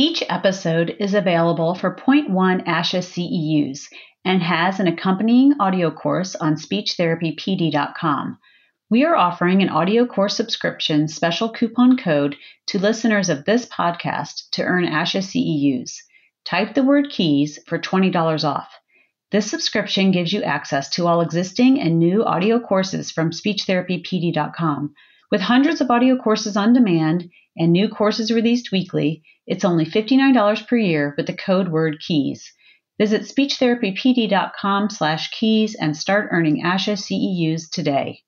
Each episode is available for 0.1 ASHA CEUs and has an accompanying audio course on SpeechTherapyPD.com. We are offering an audio course subscription special coupon code to listeners of this podcast to earn ASHA CEUs. Type the word keys for $20 off. This subscription gives you access to all existing and new audio courses from SpeechTherapyPD.com. With hundreds of audio courses on demand and new courses released weekly, it's only $59 per year with the code word keys. Visit SpeechTherapyPD.com/keys and start earning ASHA CEUs today.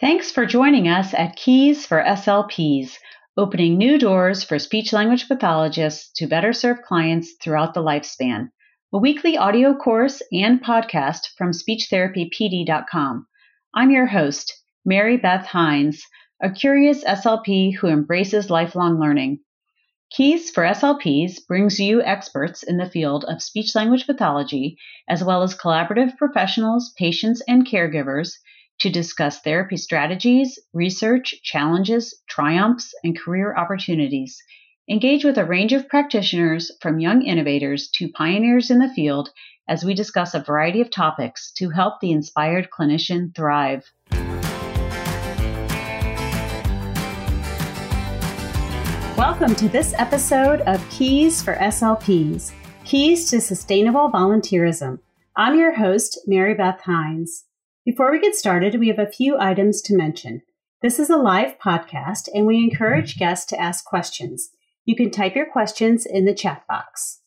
Thanks for joining us at Keys for SLPs, opening new doors for speech-language pathologists to better serve clients throughout the lifespan. A weekly audio course and podcast from SpeechTherapyPD.com. I'm your host, Mary Beth Hines, a curious SLP who embraces lifelong learning. Keys for SLPs brings you experts in the field of speech-language pathology, as well as collaborative professionals, patients, and caregivers to discuss therapy strategies, research, challenges, triumphs, and career opportunities. Engage with a range of practitioners from young innovators to pioneers in the field as we discuss a variety of topics to help the inspired clinician thrive. Welcome to this episode of Keys for SLPs, Keys to Sustainable Volunteerism. I'm your host, Mary Beth Hines. Before we get started, we have a few items to mention. This is a live podcast, and we encourage guests to ask questions. You can type your questions in the chat box.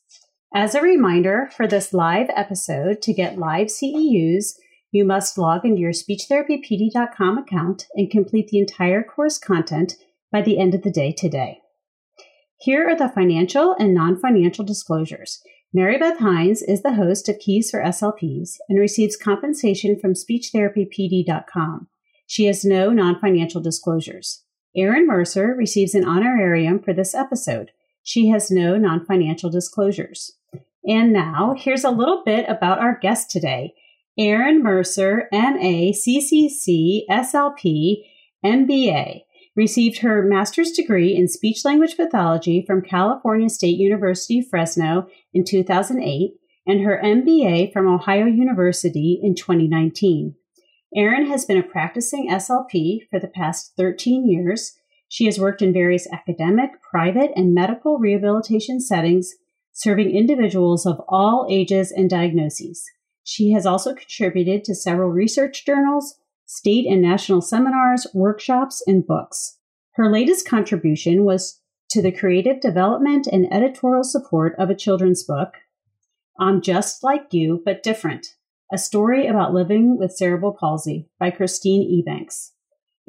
As a reminder, for this live episode to get live CEUs, you must log into your SpeechTherapyPD.com account and complete the entire course content by the end of the day today. Here are the financial and non-financial disclosures. Mary Beth Hines is the host of Keys for SLPs and receives compensation from SpeechTherapyPD.com. She has no non-financial disclosures. Erin Mercer receives an honorarium for this episode. She has no non-financial disclosures. And now, here's a little bit about our guest today. Erin Mercer, M.A., CCC, SLP, MBA, received her master's degree in speech-language pathology from California State University Fresno in 2008 and her MBA from Ohio University in 2019. Erin has been a practicing SLP for the past 13 years. She has worked in various academic, private, and medical rehabilitation settings, serving individuals of all ages and diagnoses. She has also contributed to several research journals, state and national seminars, workshops, and books. Her latest contribution was to the creative development and editorial support of a children's book, I'm Just Like You But Different: A Story About Living with Cerebral Palsy by Christine Ebanks.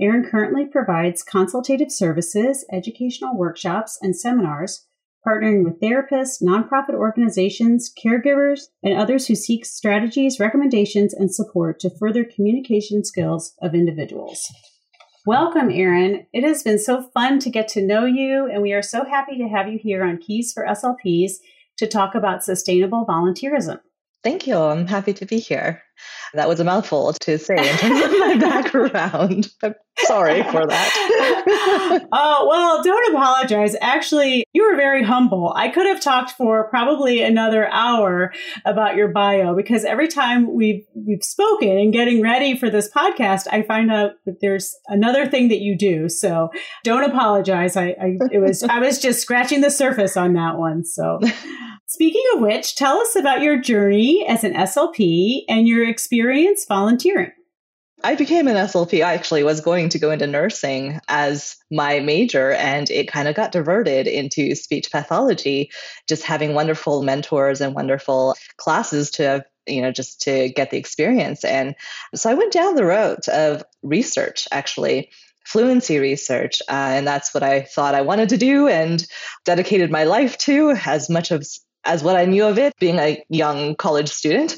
Erin currently provides consultative services, educational workshops, and seminars, partnering with therapists, nonprofit organizations, caregivers, and others who seek strategies, recommendations, and support to further communication skills of individuals. Welcome, Erin. It has been so fun to get to know you, and we are so happy to have you here on Keys for SLPs to talk about sustainable volunteerism. Thank you. I'm happy to be here. That was a mouthful to say in terms of my background. I'm sorry for that. Well, don't apologize. Actually, you were very humble. I could have talked for probably another hour about your bio, because every time we've spoken and getting ready for this podcast, I find out that there's another thing that you do. So don't apologize. I was just scratching the surface on that one. So speaking of which, tell us about your journey as an SLP and your experience volunteering. I became an SLP. I actually was going to go into nursing as my major, and it kind of got diverted into speech pathology, just having wonderful mentors and wonderful classes just to get the experience. And so I went down the road of research, actually. Fluency research. And that's what I thought I wanted to do and dedicated my life to, as much as what I knew of it, being a young college student.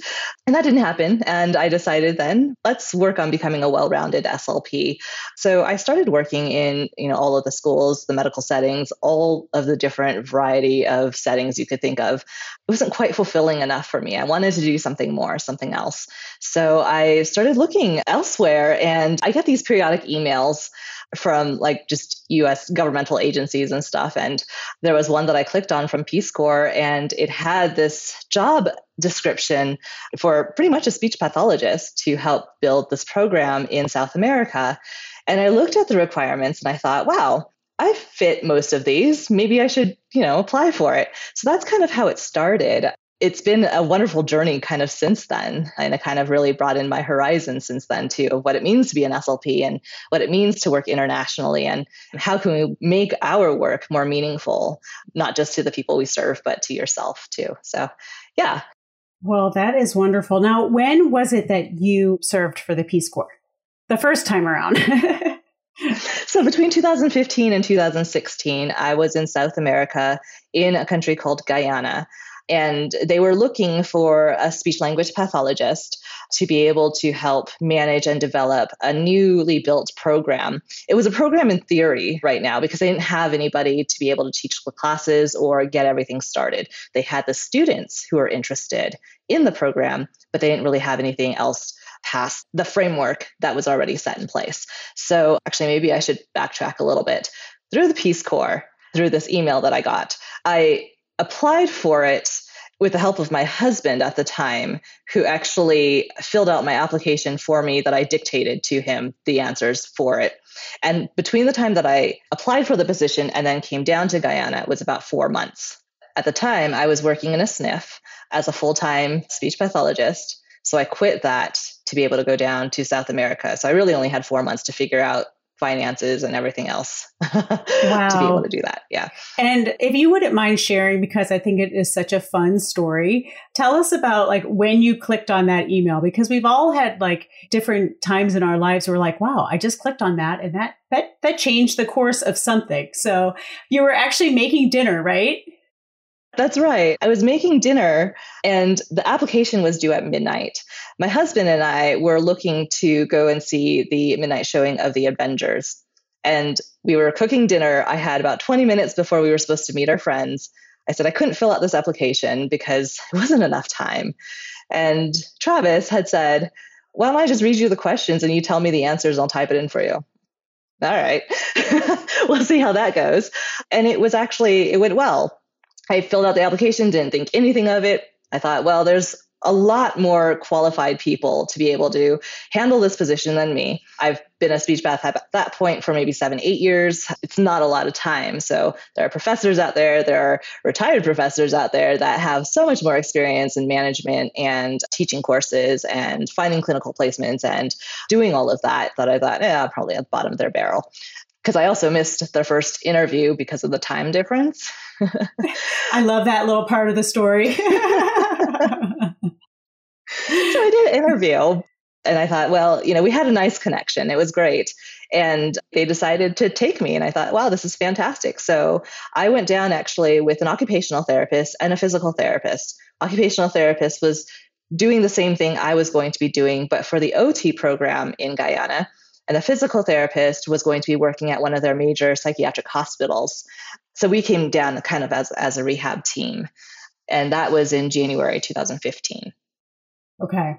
And that didn't happen. And I decided then, let's work on becoming a well-rounded SLP. So I started working in all of the schools, the medical settings, all of the different variety of settings you could think of. It wasn't quite fulfilling enough for me. I wanted to do something more, something else. So I started looking elsewhere, and I get these periodic emails from just U.S. governmental agencies and stuff. And there was one that I clicked on from Peace Corps, and it had this job description for pretty much a speech pathologist to help build this program in South America. And I looked at the requirements and I thought, wow, I fit most of these. Maybe I should, apply for it. So that's kind of how it started. It's been a wonderful journey kind of since then. And it kind of really broadened my horizon since then too, of what it means to be an SLP and what it means to work internationally and how can we make our work more meaningful, not just to the people we serve, but to yourself too. So yeah. Well, that is wonderful. Now, when was it that you served for the Peace Corps? The first time around. So between 2015 and 2016, I was in South America in a country called Guyana. And they were looking for a speech language pathologist to be able to help manage and develop a newly built program. It was a program in theory right now because they didn't have anybody to be able to teach the classes or get everything started. They had the students who were interested in the program, but they didn't really have anything else past the framework that was already set in place. So actually, maybe I should backtrack a little bit. Through the Peace Corps, through this email that I got, I applied for it with the help of my husband at the time, who actually filled out my application for me that I dictated to him the answers for it. And between the time that I applied for the position and then came down to Guyana, it was about 4 months. At the time, I was working in a SNF as a full-time speech pathologist. So I quit that to be able to go down to South America. So I really only had 4 months to figure out finances and everything else to be able to do that. Yeah. And if you wouldn't mind sharing, because I think it is such a fun story, tell us about when you clicked on that email, because we've all had different times in our lives where we're like, wow, I just clicked on that and that changed the course of something. So you were actually making dinner, right? That's right. I was making dinner and the application was due at midnight. My husband and I were looking to go and see the midnight showing of The Avengers. And we were cooking dinner. I had about 20 minutes before we were supposed to meet our friends. I said, I couldn't fill out this application because it wasn't enough time. And Travis had said, why don't I just read you the questions and you tell me the answers and I'll type it in for you. All right, we'll see how that goes. And it went well. I filled out the application, didn't think anything of it. I thought, well, there's a lot more qualified people to be able to handle this position than me. I've been a speech path at that point for maybe 7-8 years. It's not a lot of time. So there are professors out there, there are retired professors out there that have so much more experience in management and teaching courses and finding clinical placements and doing all of that, that I thought, probably at the bottom of their barrel. Because I also missed their first interview because of the time difference. I love that little part of the story. So I did an interview and I thought, well, we had a nice connection. It was great. And they decided to take me. And I thought, wow, this is fantastic. So I went down actually with an occupational therapist and a physical therapist. Occupational therapist was doing the same thing I was going to be doing, but for the OT program in Guyana. And the physical therapist was going to be working at one of their major psychiatric hospitals. So we came down kind of as a rehab team. And that was in January 2015. Okay.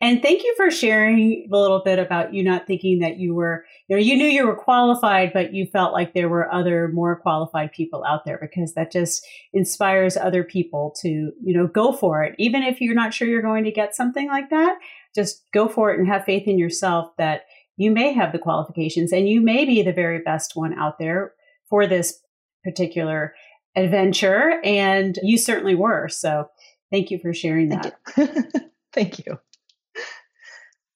And thank you for sharing a little bit about you not thinking that you were, you knew you were qualified, but you felt like there were other more qualified people out there, because that just inspires other people to, go for it. Even if you're not sure you're going to get something like that, just go for it and have faith in yourself that you may have the qualifications and you may be the very best one out there for this particular adventure. And you certainly were. So thank you for sharing that. Thank you.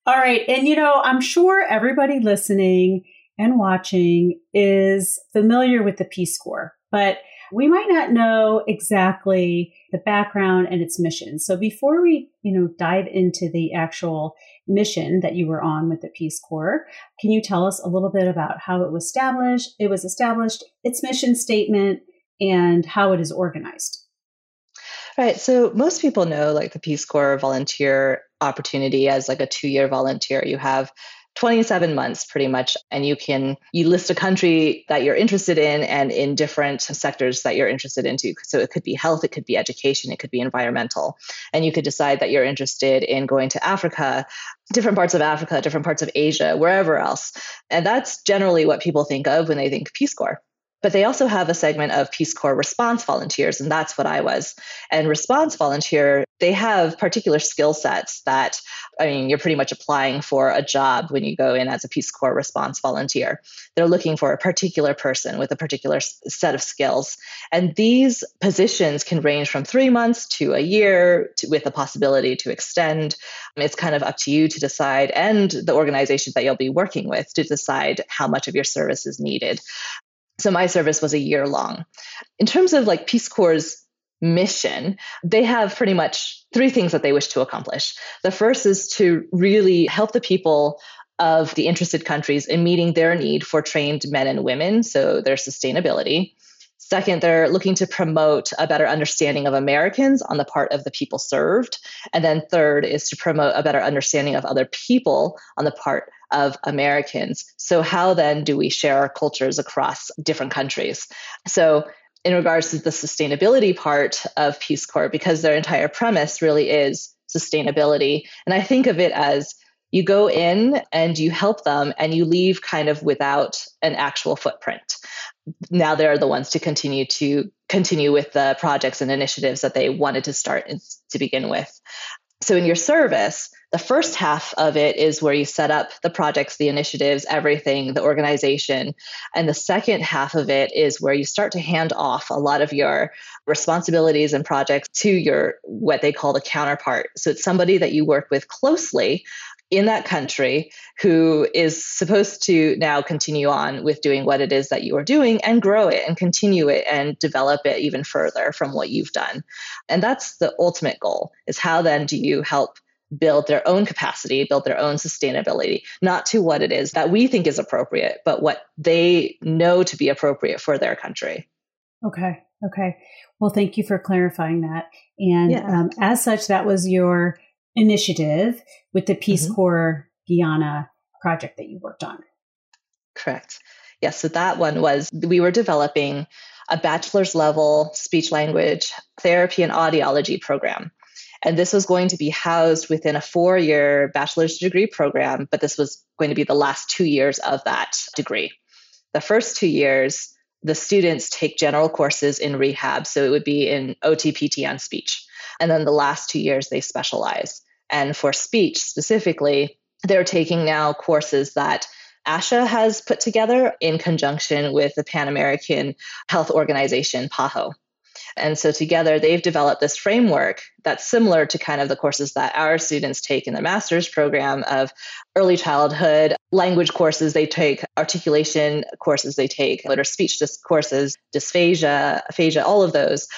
All right. And, I'm sure everybody listening and watching is familiar with the Peace Corps, but we might not know exactly the background and its mission. So before we, dive into the actual mission that you were on with the Peace Corps, can you tell us a little bit about how it was established, its mission statement, and how it is organized? Right. So most people know the Peace Corps volunteer opportunity as a 2-year volunteer. You have 27 months pretty much. And you list a country that you're interested in and in different sectors that you're interested into. So it could be health, it could be education, it could be environmental. And you could decide that you're interested in going to Africa different parts of Africa, different parts of Asia, wherever else. And that's generally what people think of when they think Peace Corps. But they also have a segment of Peace Corps response volunteers, and that's what I was. And response volunteer, they have particular skill sets that, I mean, you're pretty much applying for a job when you go in as a Peace Corps response volunteer. They're looking for a particular person with a particular set of skills. And these positions can range from 3 months to a year with the possibility to extend. It's kind of up to you to decide, and the organization that you'll be working with to decide how much of your service is needed. So my service was a year long. In terms of like Peace Corps' mission, they have pretty much three things that they wish to accomplish. The first is to really help the people of the interested countries in meeting their need for trained men and women, so their sustainability. Second, they're looking to promote a better understanding of Americans on the part of the people served. And then third is to promote a better understanding of other people on the part of Americans. So how then do we share our cultures across different countries? So in regards to the sustainability part of Peace Corps, because their entire premise really is sustainability. And I think of it as you go in and you help them and you leave kind of without an actual footprint. Now they're the ones to continue with the projects and initiatives that they wanted to start to begin with. So in your service, the first half of it is where you set up the projects, the initiatives, everything, the organization. And the second half of it is where you start to hand off a lot of your responsibilities and projects to your, what they call the counterpart. So it's somebody that you work with closely in that country who is supposed to now continue on with doing what it is that you are doing and grow it and continue it and develop it even further from what you've done. And that's the ultimate goal, is how then do you help build their own capacity, build their own sustainability, not to what it is that we think is appropriate, but what they know to be appropriate for their country. Okay. Well, thank you for clarifying that. And as such, that was your initiative with the Peace Corps Guyana project that you worked on. Correct. Yes. So that one was, we were developing a bachelor's level speech language therapy and audiology program. And this was going to be housed within a 4-year bachelor's degree program, but this was going to be the last 2 years of that degree. The first 2 years, the students take general courses in rehab. So it would be in OTPT on speech. And then the last 2 years, they specialize. And for speech specifically, they're taking now courses that ASHA has put together in conjunction with the Pan American Health Organization, PAHO. And so together, they've developed this framework that's similar to kind of the courses that our students take in the master's program of early childhood, language courses they take, articulation courses they take, motor speech courses, dysphagia, aphasia, all of those.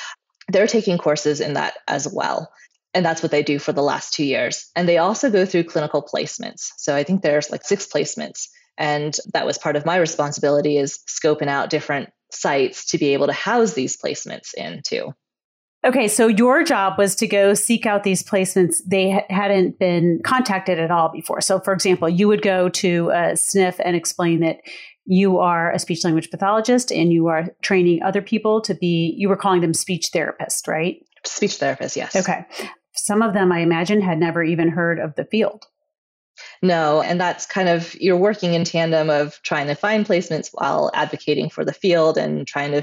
They're taking courses in that as well. And that's what they do for the last 2 years. And they also go through clinical placements. So I think there's like 6 placements. And that was part of my responsibility, is scoping out different sites to be able to house these placements in too. Okay. So your job was to go seek out these placements. They hadn't been contacted at all before. So for example, you would go to a SNF and explain that you are a speech language pathologist and you are training other people to be, you were calling them speech therapists, right? Speech therapists, yes. Okay. Some of them, I imagine, had never even heard of the field. No. And that's kind of, you're working in tandem of trying to find placements while advocating for the field and trying to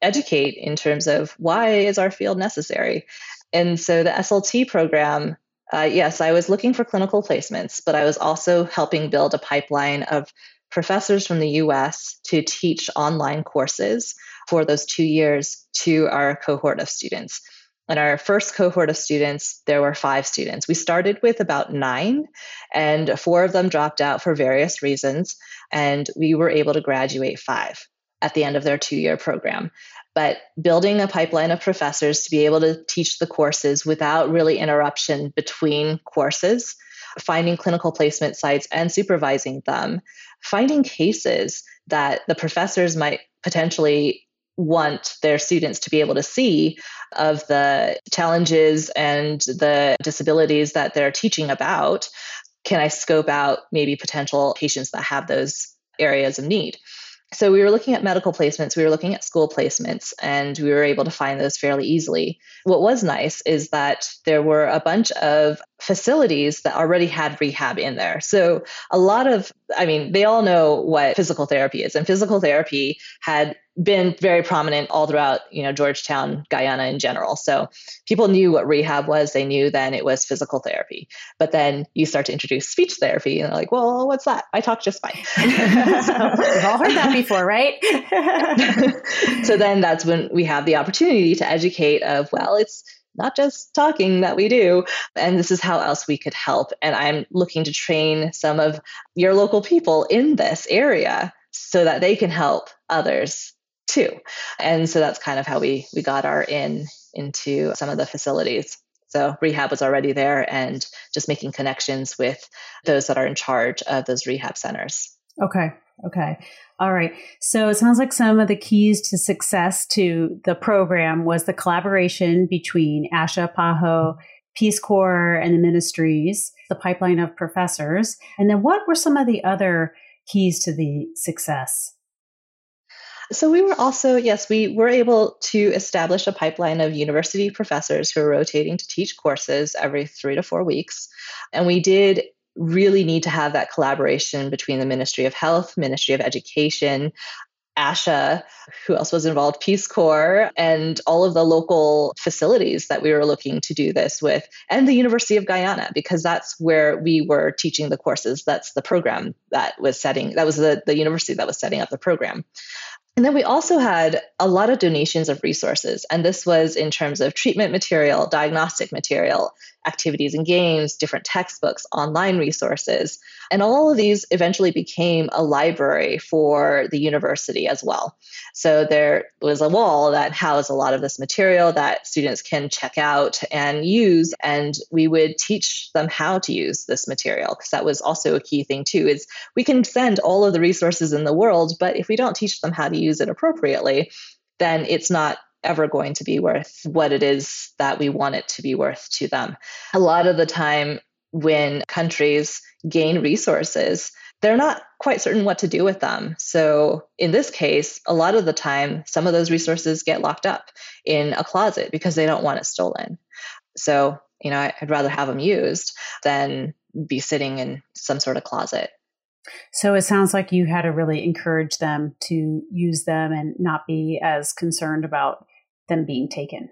educate in terms of why is our field necessary. And so the SLT program, yes, I was looking for clinical placements, but I was also helping build a pipeline of professors from the U.S. to teach online courses for those 2 years to our cohort of students. And our first cohort of students, there were 5 students. We started with about 9, and 4 of them dropped out for various reasons, and we were able to graduate 5 at the end of their 2-year program. But building a pipeline of professors to be able to teach the courses without really interruption between courses, finding clinical placement sites and supervising them, finding cases that the professors might potentially want their students to be able to see of the challenges and the disabilities that they're teaching about. Can I scope out maybe potential patients that have those areas of need? So we were looking at medical placements, we were looking at school placements, and we were able to find those fairly easily. What was nice is that there were a bunch of facilities that already had rehab in there. So a lot of, I mean, they all know what physical therapy is, and physical therapy had been very prominent all throughout, you know, Georgetown, Guyana in general. So people knew what rehab was. They knew then it was physical therapy, but then you start to introduce speech therapy and they're like, well, what's that? I talk just fine. So, we've all heard that before, right? So then that's when we have the opportunity to educate of, well, it's not just talking that we do, and this is how else we could help. And I'm looking to train some of your local people in this area so that they can help others too. And so that's kind of how we got our into some of the facilities. So rehab was already there, and just making connections with those that are in charge of those rehab centers. Okay. All right. So it sounds like some of the keys to success to the program was the collaboration between ASHA, PAHO, Peace Corps, and the ministries, the pipeline of professors. And then what were some of the other keys to the success? So we were also, yes, we were able to establish a pipeline of university professors who are rotating to teach courses every 3 to 4 weeks. And we did really need to have that collaboration between the Ministry of Health, Ministry of Education, ASHA, who else was involved, Peace Corps, and all of the local facilities that we were looking to do this with, and the University of Guyana, because that's where we were teaching the courses. That's the program that was setting, that was the university that was setting up the program. And then we also had a lot of donations of resources. And this was in terms of treatment material, diagnostic material, activities and games, different textbooks, online resources. And all of these eventually became a library for the university as well. So there was a wall that housed a lot of this material that students can check out and use. And we would teach them how to use this material, because that was also a key thing too, is we can send all of the resources in the world, but if we don't teach them how to use it appropriately, then it's not ever going to be worth what it is that we want it to be worth to them. A lot of the time when countries gain resources, they're not quite certain what to do with them. So in this case, a lot of the time, some of those resources get locked up in a closet because they don't want it stolen. So, you know, I'd rather have them used than be sitting in some sort of closet. So it sounds like you had to really encourage them to use them and not be as concerned about them being taken.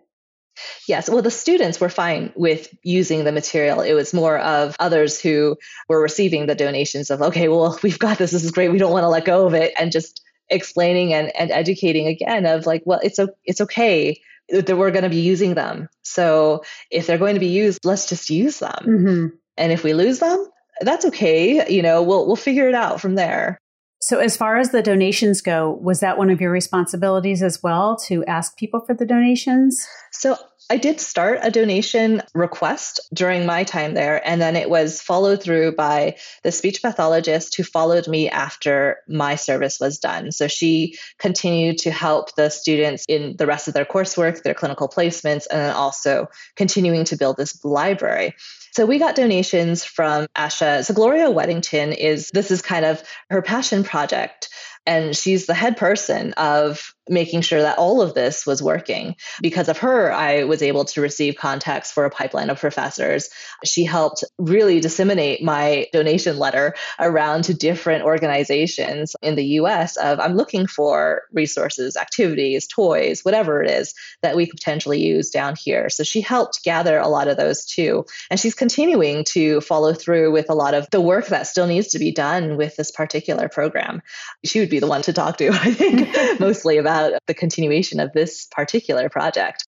Yes. Well, the students were fine with using the material. It was more of others who were receiving the donations of, okay, well, we've got this. This is great. We don't want to let go of it. And just explaining and educating again of like, well, it's okay that we're going to be using them. So if they're going to be used, let's just use them. Mm-hmm. And if we lose them, that's okay. You know, we'll figure it out from there. So as far as the donations go, was that one of your responsibilities as well, to ask people for the donations? So I did start a donation request during my time there, and then it was followed through by the speech pathologist who followed me after my service was done. So she continued to help the students in the rest of their coursework, their clinical placements, and then also continuing to build this library. So we got donations from ASHA. So Gloria Weddington this is kind of her passion project. And she's the head person of making sure that all of this was working. Because of her, I was able to receive contacts for a pipeline of professors. She helped really disseminate my donation letter around to different organizations in the U.S. of, I'm looking for resources, activities, toys, whatever it is that we could potentially use down here. So she helped gather a lot of those too. And she's continuing to follow through with a lot of the work that still needs to be done with this particular program. She would be the one to talk to, I think, mostly about the continuation of this particular project.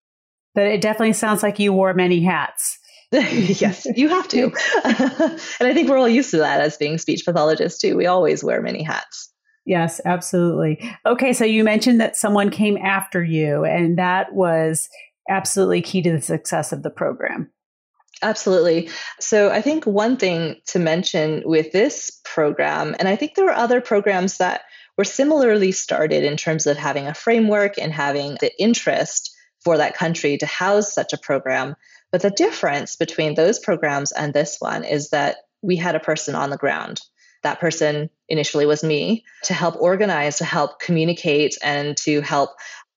But it definitely sounds like you wore many hats. Yes, you have to. And I think we're all used to that as being speech pathologists too. We always wear many hats. Yes, absolutely. Okay, so you mentioned that someone came after you, and that was absolutely key to the success of the program. Absolutely. So I think one thing to mention with this program, and I think there were other programs that were similarly started in terms of having a framework and having the interest for that country to house such a program. But the difference between those programs and this one is that we had a person on the ground. That person initially was me, to help organize, to help communicate, and to help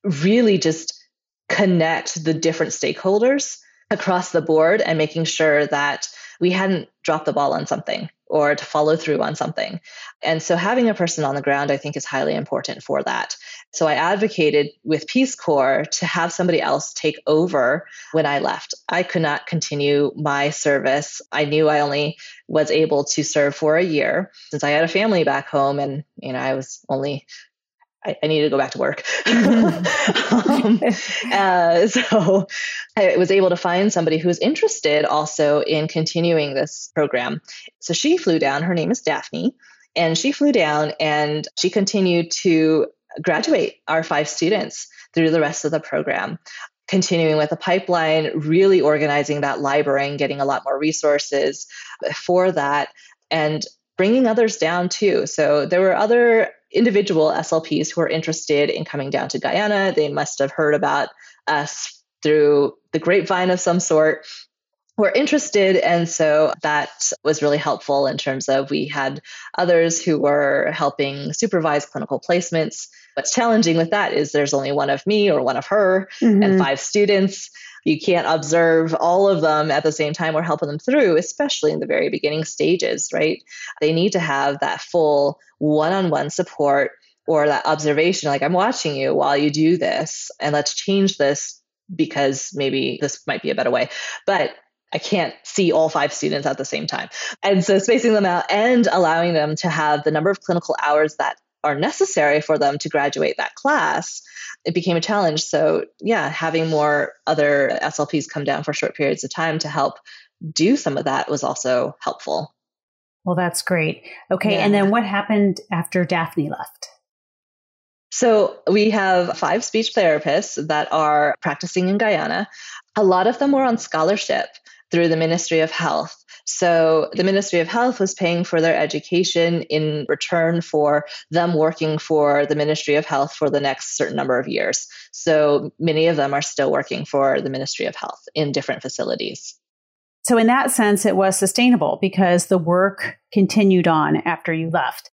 really just connect the different stakeholders across the board, and making sure that we hadn't dropped the ball on something or to follow through on something. And so having a person on the ground, I think, is highly important for that. So I advocated with Peace Corps to have somebody else take over when I left. I could not continue my service. I knew I only was able to serve for a year since I had a family back home, and I was only... I needed to go back to work. So I was able to find somebody who was interested also in continuing this program. So she flew down. Her name is Daphne. And she flew down and she continued to graduate our 5 students through the rest of the program, continuing with the pipeline, really organizing that library and getting a lot more resources for that and bringing others down too. So there were other individual SLPs who are interested in coming down to Guyana. They must have heard about us through the grapevine of some sort, who are interested. And so that was really helpful in terms of we had others who were helping supervise clinical placements. What's challenging with that is there's only one of me or one of her and 5 students. You can't observe all of them at the same time or helping them through, especially in the very beginning stages, right? They need to have that full one-on-one support or that observation, like I'm watching you while you do this and let's change this because maybe this might be a better way. But I can't see all 5 students at the same time. And so spacing them out and allowing them to have the number of clinical hours that are necessary for them to graduate that class, it became a challenge. So yeah, having more other SLPs come down for short periods of time to help do some of that was also helpful. Well, that's great. Okay. Yeah. And then what happened after Daphne left? So we have 5 speech therapists that are practicing in Guyana. A lot of them were on scholarship through the Ministry of Health. So the Ministry of Health was paying for their education in return for them working for the Ministry of Health for the next certain number of years. So many of them are still working for the Ministry of Health in different facilities. So in that sense, it was sustainable because the work continued on after you left.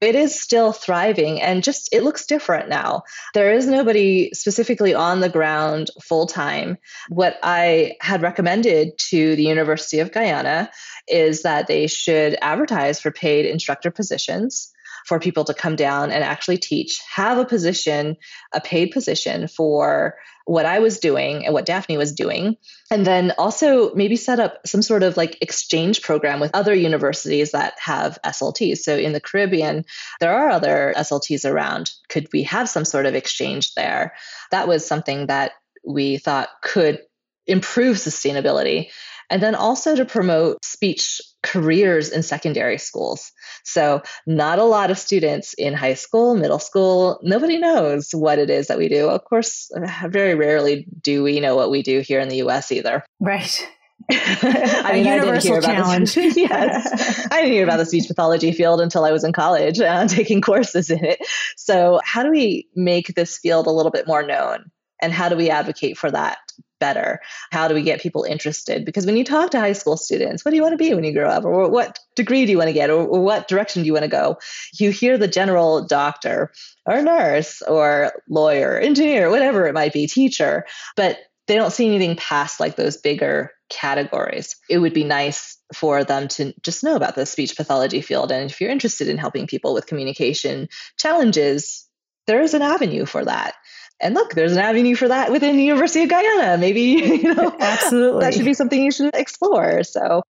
It is still thriving and just it looks different now. There is nobody specifically on the ground full time. What I had recommended to the University of Guyana is that they should advertise for paid instructor positions for people to come down and actually teach, have a position, a paid position for what I was doing and what Daphne was doing. And then also maybe set up some sort of like exchange program with other universities that have SLTs. So in the Caribbean, there are other SLTs around. Could we have some sort of exchange there? That was something that we thought could improve sustainability. And then also to promote speech careers in secondary schools. So not a lot of students in high school, middle school, nobody knows what it is that we do. Of course, very rarely do we know what we do here in the U.S. either. Right. Universal challenge. Yes. I didn't hear about the speech pathology field until I was in college taking courses in it. So how do we make this field a little bit more known? And how do we advocate for that better? How do we get people interested? Because when you talk to high school students, what do you want to be when you grow up? Or what degree do you want to get? Or what direction do you want to go? You hear the general doctor or nurse or lawyer, engineer, whatever it might be, teacher, but they don't see anything past like those bigger categories. It would be nice for them to just know about the speech pathology field. And if you're interested in helping people with communication challenges, there is an avenue for that. And look, there's an avenue for that within the University of Guyana. Maybe, absolutely, that should be something you should explore. So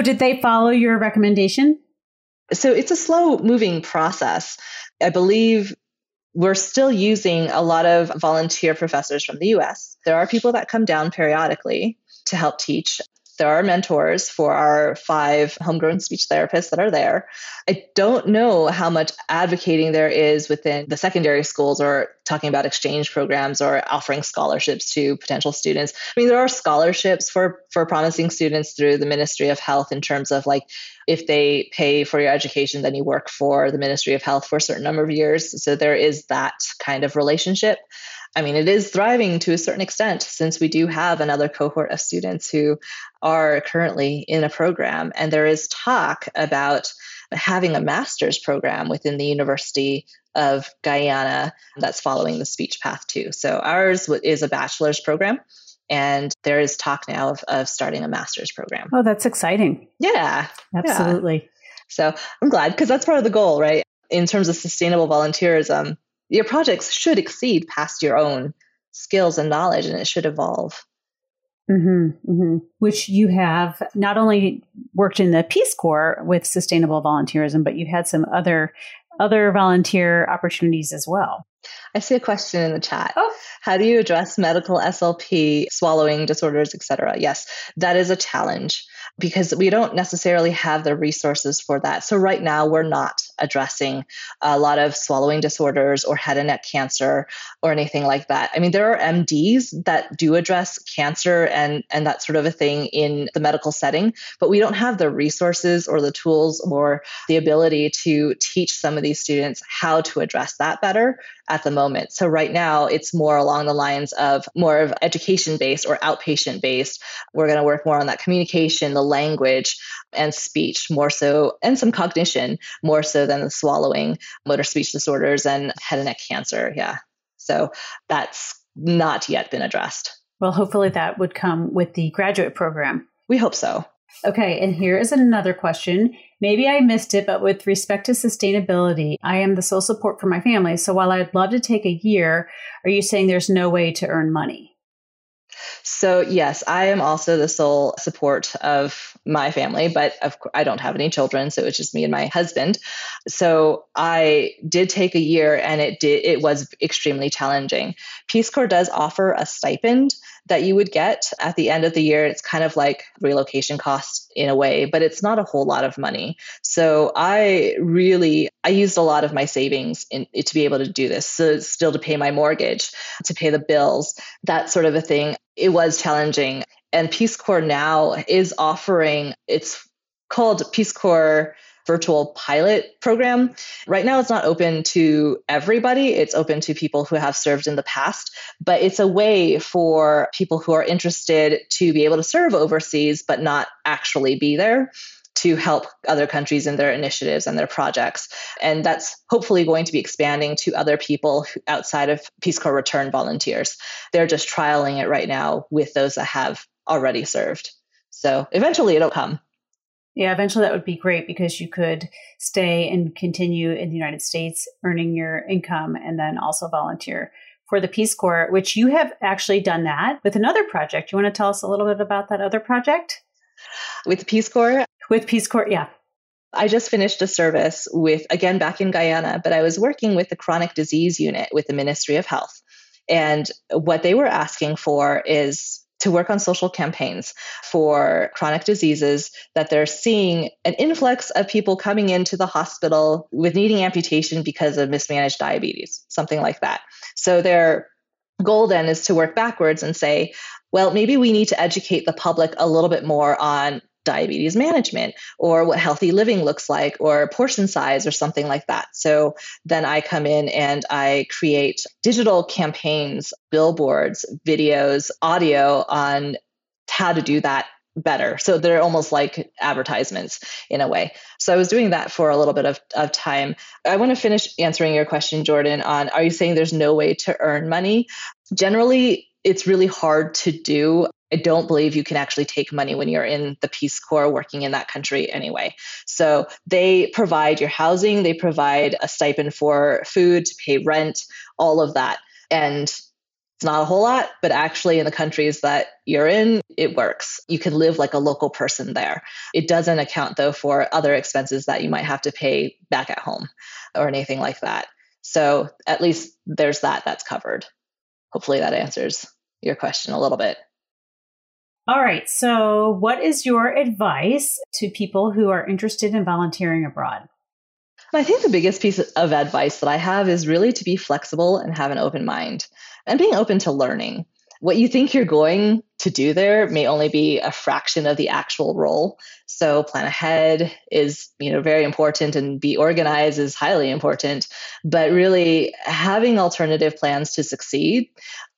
did they follow your recommendation? So it's a slow moving process. I believe we're still using a lot of volunteer professors from the U.S. There are people that come down periodically to help teach. There are mentors for our 5 homegrown speech therapists that are there. I don't know how much advocating there is within the secondary schools or talking about exchange programs or offering scholarships to potential students. I mean, there are scholarships for promising students through the Ministry of Health in terms of like, if they pay for your education, then you work for the Ministry of Health for a certain number of years. So there is that kind of relationship. I mean, it is thriving to a certain extent since we do have another cohort of students who are currently in a program. And there is talk about having a master's program within the University of Guyana that's following the speech path too. So ours is a bachelor's program. And there is talk now of starting a master's program. Oh, that's exciting. Yeah. Absolutely. Yeah. So I'm glad, because that's part of the goal, right? In terms of sustainable volunteerism, your projects should exceed past your own skills and knowledge, and it should evolve. Mm-hmm, mm-hmm. Which you have not only worked in the Peace Corps with sustainable volunteerism, but you've had some other volunteer opportunities as well. I see a question in the chat. Oh. How do you address medical SLP, swallowing disorders, et cetera? Yes, that is a challenge because we don't necessarily have the resources for that. So right now we're not addressing a lot of swallowing disorders or head and neck cancer or anything like that. I mean, there are MDs that do address cancer and that sort of a thing in the medical setting, but we don't have the resources or the tools or the ability to teach some of these students how to address that better at the moment. So right now it's more along the lines of more of education based or outpatient based. We're going to work more on that communication, the language and speech more so, and some cognition more so than the swallowing, motor speech disorders and head and neck cancer. Yeah. So that's not yet been addressed. Well, hopefully that would come with the graduate program. We hope so. Okay. And here is another question. Maybe I missed it, but with respect to sustainability, I am the sole support for my family. So while I'd love to take a year, are you saying there's no way to earn money? So yes, I am also the sole support of my family, but of course I don't have any children. So it's just me and my husband. So I did take a year and it was extremely challenging. Peace Corps does offer a stipend that you would get at the end of the year. It's kind of like relocation costs in a way, but it's not a whole lot of money. So I used a lot of my savings to be able to do this. So still to pay my mortgage, to pay the bills, that sort of a thing. It was challenging. And Peace Corps now is offering, it's called Peace Corps Virtual Pilot Program. Right now, it's not open to everybody. It's open to people who have served in the past, but it's a way for people who are interested to be able to serve overseas, but not actually be there, to help other countries in their initiatives and their projects. And that's hopefully going to be expanding to other people outside of Peace Corps return volunteers. They're just trialing it right now with those that have already served. So eventually it'll come. Yeah, eventually that would be great because you could stay and continue in the United States earning your income and then also volunteer for the Peace Corps, which you have actually done that with another project. You want to tell us a little bit about that other project? With the Peace Corps? With Peace Corps, yeah. I just finished a service back in Guyana, but I was working with the chronic disease unit with the Ministry of Health. And what they were asking for is to work on social campaigns for chronic diseases that they're seeing an influx of people coming into the hospital with needing amputation because of mismanaged diabetes, something like that. So their goal then is to work backwards and say, well, maybe we need to educate the public a little bit more on diabetes management or what healthy living looks like or portion size or something like that. So then I come in and I create digital campaigns, billboards, videos, audio on how to do that better. So they're almost like advertisements in a way. So I was doing that for a little bit of time. I want to finish answering your question, Jordan, on are you saying there's no way to earn money? Generally, it's really hard to do. I don't believe you can actually take money when you're in the Peace Corps working in that country anyway. So they provide your housing, they provide a stipend for food, to pay rent, all of that. And it's not a whole lot, but actually in the countries that you're in, it works. You can live like a local person there. It doesn't account though for other expenses that you might have to pay back at home or anything like that. So at least there's that's covered. Hopefully that answers your question a little bit. All right. So what is your advice to people who are interested in volunteering abroad? I think the biggest piece of advice that I have is really to be flexible and have an open mind and being open to learning. What you think you're going to do there may only be a fraction of the actual role. So plan ahead is, very important, and be organized is highly important, but really having alternative plans to succeed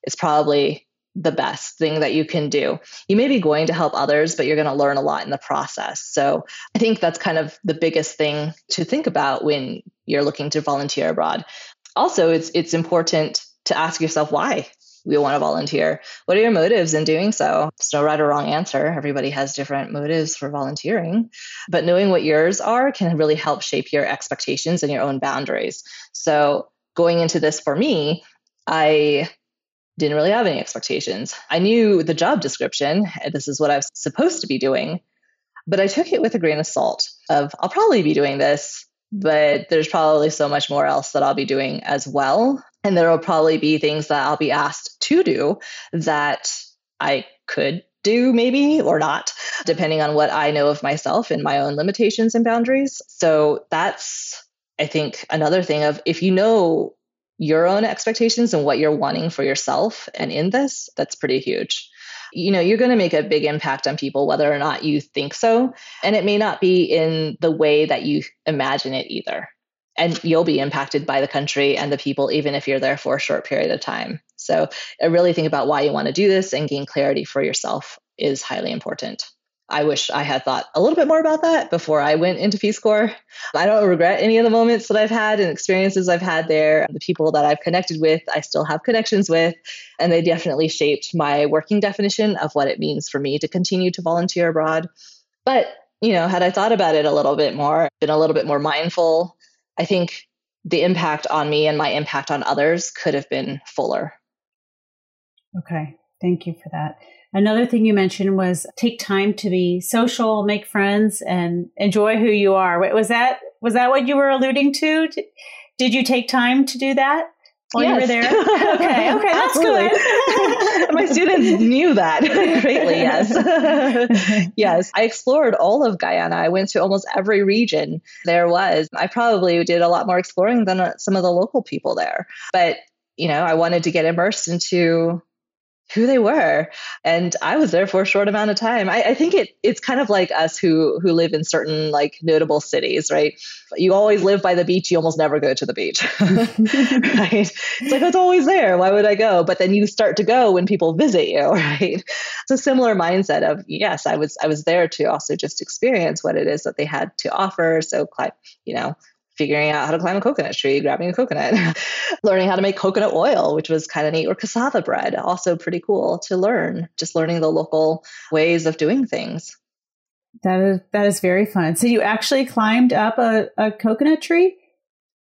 is probably the best thing that you can do. You may be going to help others, but you're going to learn a lot in the process. So I think that's kind of the biggest thing to think about when you're looking to volunteer abroad. Also, it's important to ask yourself why. we want to volunteer. What are your motives in doing so? There's no right or wrong answer. Everybody has different motives for volunteering, but knowing what yours are can really help shape your expectations and your own boundaries. So going into this for me, I didn't really have any expectations. I knew the job description. This is what I was supposed to be doing, but I took it with a grain of salt of, I'll probably be doing this, but there's probably so much more else that I'll be doing as well. And there will probably be things that I'll be asked to do that I could do maybe or not, depending on what I know of myself and my own limitations and boundaries. So that's, I think, another thing of if you know your own expectations and what you're wanting for yourself. And in this, that's pretty huge. You know, you're going to make a big impact on people, whether or not you think so. And it may not be in the way that you imagine it either. And you'll be impacted by the country and the people, even if you're there for a short period of time. So I really think about why you want to do this and gain clarity for yourself is highly important. I wish I had thought a little bit more about that before I went into Peace Corps. I don't regret any of the moments that I've had and experiences I've had there. The people that I've connected with, I still have connections with, and they definitely shaped my working definition of what it means for me to continue to volunteer abroad. But, you know, had I thought about it a little bit more, been a little bit more mindful, I think the impact on me and my impact on others could have been fuller. Okay. Thank you for that. Another thing you mentioned was take time to be social, make friends, and enjoy who you are. Was that what you were alluding to? Did you take time to do that while you were there? Okay, that's good. My students knew that greatly, yes. Yes, I explored all of Guyana. I went to almost every region there was. I probably did a lot more exploring than some of the local people there. But, you know, I wanted to get immersed into who they were. And I was there for a short amount of time. I think it's kind of like us who live in certain like notable cities, right? You always live by the beach. You almost never go to the beach, right? It's like, it's always there. Why would I go? But then you start to go when people visit you, right? It's a similar mindset of, yes, I was there to also just experience what it is that they had to offer. So, you know, figuring out how to climb a coconut tree, grabbing a coconut, learning how to make coconut oil, which was kind of neat, or cassava bread, also pretty cool to learn, just learning the local ways of doing things. That is very fun. So you actually climbed up a coconut tree?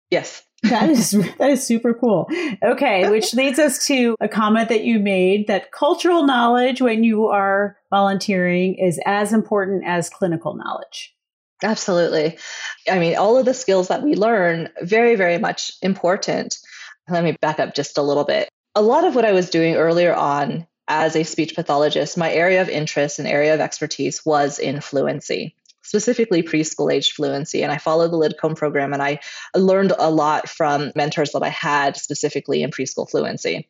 Yes. That is super cool. Okay, which leads us to a comment that you made that cultural knowledge when you are volunteering is as important as clinical knowledge. Absolutely. I mean, all of the skills that we learn, very, very much important. Let me back up just a little bit. A lot of what I was doing earlier on as a speech pathologist, my area of interest and area of expertise was in fluency, specifically preschool age fluency. And I followed the LIDCOM program and I learned a lot from mentors that I had specifically in preschool fluency.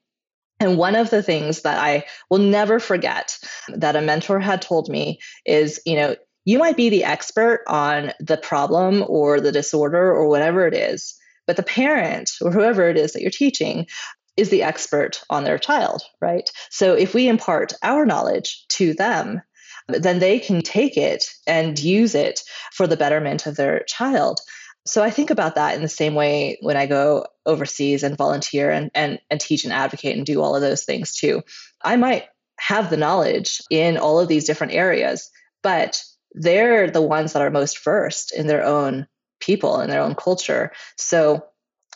And one of the things that I will never forget that a mentor had told me is, you know, you might be the expert on the problem or the disorder or whatever it is, but the parent or whoever it is that you're teaching is the expert on their child, right? So if we impart our knowledge to them, then they can take it and use it for the betterment of their child. So I think about that in the same way when I go overseas and volunteer and teach and advocate and do all of those things too. I might have the knowledge in all of these different areas, but they're the ones that are most versed in their own people and their own culture. So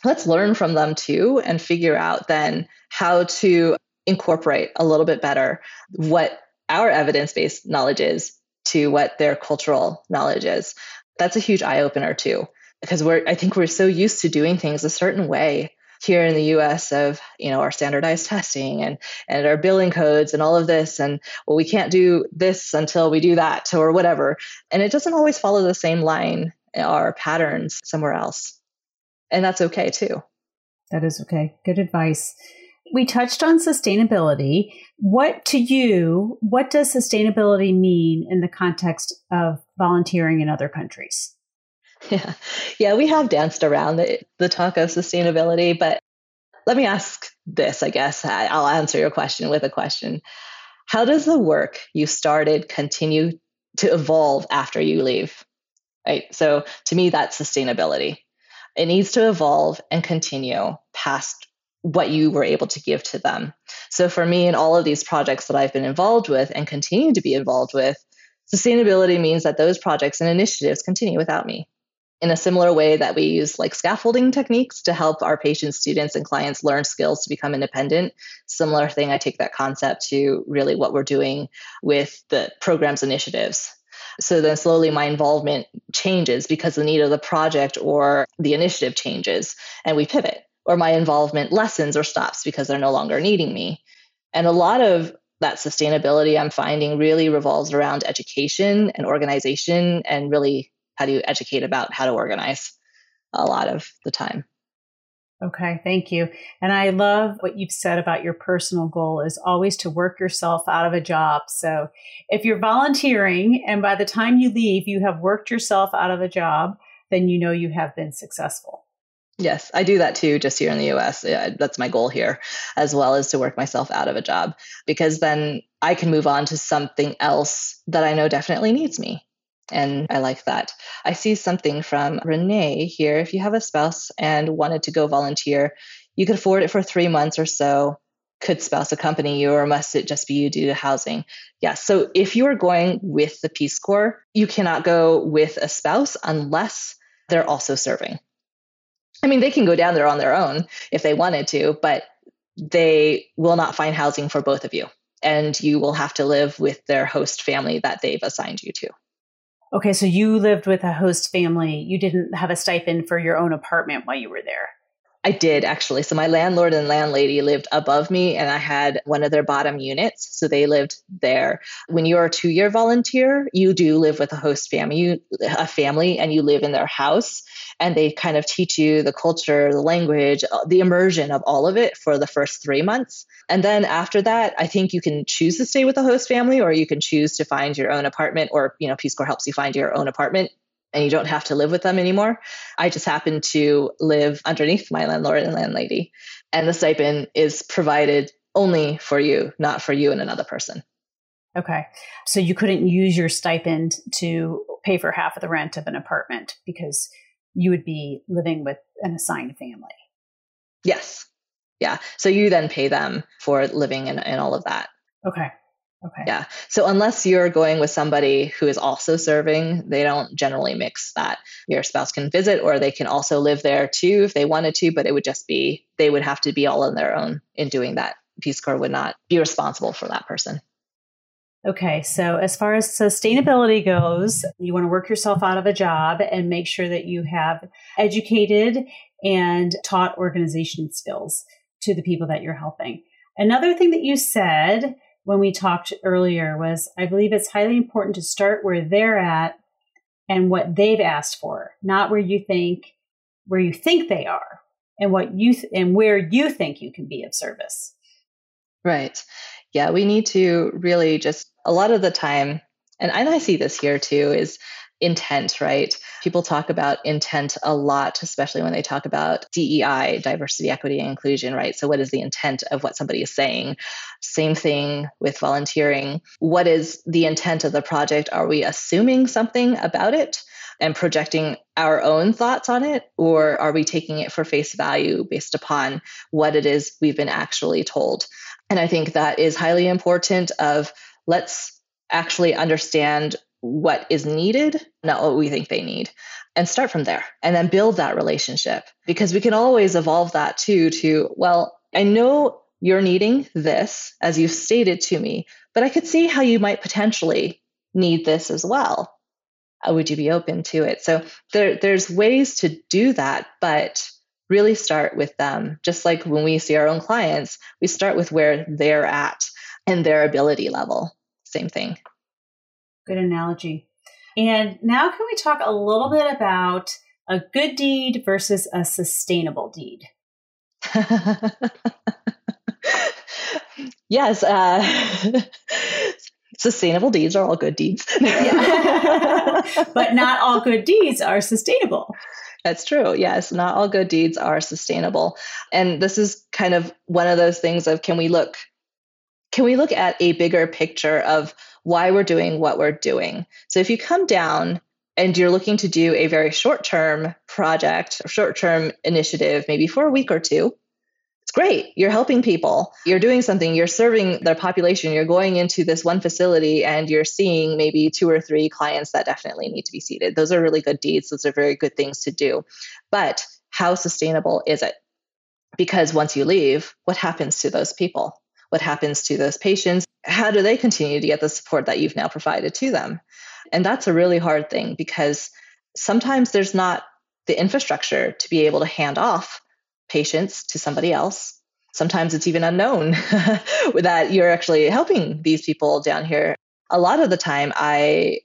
let's learn from them too and figure out then how to incorporate a little bit better what our evidence-based knowledge is to what their cultural knowledge is. That's a huge eye-opener too, because I think we're so used to doing things a certain way here in the U.S. of, you know, our standardized testing and our billing codes and all of this, and well, we can't do this until we do that or whatever. And it doesn't always follow the same line or patterns somewhere else. And that's okay too. That is okay. Good advice. We touched on sustainability. What does sustainability mean in the context of volunteering in other countries? Yeah, we have danced around the talk of sustainability, but let me ask this, I guess. I'll answer your question with a question. How does the work you started continue to evolve after you leave? Right? So to me, that's sustainability. It needs to evolve and continue past what you were able to give to them. So for me, in all of these projects that I've been involved with and continue to be involved with, sustainability means that those projects and initiatives continue without me. In a similar way that we use like scaffolding techniques to help our patients, students, and clients learn skills to become independent, similar thing, I take that concept to really what we're doing with the program's initiatives. So then slowly my involvement changes because the need of the project or the initiative changes, and we pivot. Or my involvement lessens or stops because they're no longer needing me. And a lot of that sustainability I'm finding really revolves around education and organization, and really how do you educate about how to organize a lot of the time. Okay, thank you. And I love what you've said about your personal goal is always to work yourself out of a job. So if you're volunteering and by the time you leave, you have worked yourself out of a job, then you know you have been successful. Yes, I do that too, just here in the US. Yeah, that's my goal here, as well as to work myself out of a job, because then I can move on to something else that I know definitely needs me. And I like that. I see something from Renee here. If you have a spouse and wanted to go volunteer, you could afford it for 3 months or so. Could spouse accompany you, or must it just be you due to housing? Yes. So if you are going with the Peace Corps, you cannot go with a spouse unless they're also serving. I mean, they can go down there on their own if they wanted to, but they will not find housing for both of you. And you will have to live with their host family that they've assigned you to. Okay, so you lived with a host family. You didn't have a stipend for your own apartment while you were there. I did, actually. So my landlord and landlady lived above me, and I had one of their bottom units. So they lived there. When you're a 2-year volunteer, you do live with a host family, and you live in their house. And they kind of teach you the culture, the language, the immersion of all of it for the first 3 months. And then after that, I think you can choose to stay with a host family, or you can choose to find your own apartment, or, you know, Peace Corps helps you find your own apartment. And you don't have to live with them anymore. I just happen to live underneath my landlord and landlady. And the stipend is provided only for you, not for you and another person. Okay. So you couldn't use your stipend to pay for half of the rent of an apartment because you would be living with an assigned family. Yes. Yeah. So you then pay them for living and all of that. Okay. Okay. Yeah. So unless you're going with somebody who is also serving, they don't generally mix that. Your spouse can visit, or they can also live there too if they wanted to, but it would just be, they would have to be all on their own in doing that. Peace Corps would not be responsible for that person. Okay. So as far as sustainability goes, you want to work yourself out of a job and make sure that you have educated and taught organization skills to the people that you're helping. Another thing that you said when we talked earlier was, I believe it's highly important to start where they're at and what they've asked for, not where you think they are and where you think you can be of service. Right. Yeah. We need to really just a lot of the time, and I see this here too, is intent, right? People talk about intent a lot, especially when they talk about DEI, diversity, equity, and inclusion, right? So what is the intent of what somebody is saying? Same thing with volunteering. What is the intent of the project? Are we assuming something about it and projecting our own thoughts on it? Or are we taking it for face value based upon what it is we've been actually told? And I think that is highly important of let's actually understand what is needed, not what we think they need, and start from there and then build that relationship, because we can always evolve that too, to, well, I know you're needing this as you've stated to me, but I could see how you might potentially need this as well. Would you be open to it? So there's ways to do that, but really start with them. Just like when we see our own clients, we start with where they're at and their ability level. Same thing. Good analogy. And now can we talk a little bit about a good deed versus a sustainable deed? Yes. Sustainable deeds are all good deeds. But not all good deeds are sustainable. That's true. Yes. Not all good deeds are sustainable. And this is kind of one of those things of, can we look at a bigger picture of why we're doing what we're doing? So if you come down and you're looking to do a very short-term project, or short-term initiative, maybe for a week or two, great. You're helping people. You're doing something. You're serving their population. You're going into this one facility and you're seeing maybe 2 or 3 clients that definitely need to be seated. Those are really good deeds. Those are very good things to do. But how sustainable is it? Because once you leave, what happens to those people? What happens to those patients? How do they continue to get the support that you've now provided to them? And that's a really hard thing because sometimes there's not the infrastructure to be able to hand off patients to somebody else. Sometimes it's even unknown that you're actually helping these people down here. A lot of the time, I've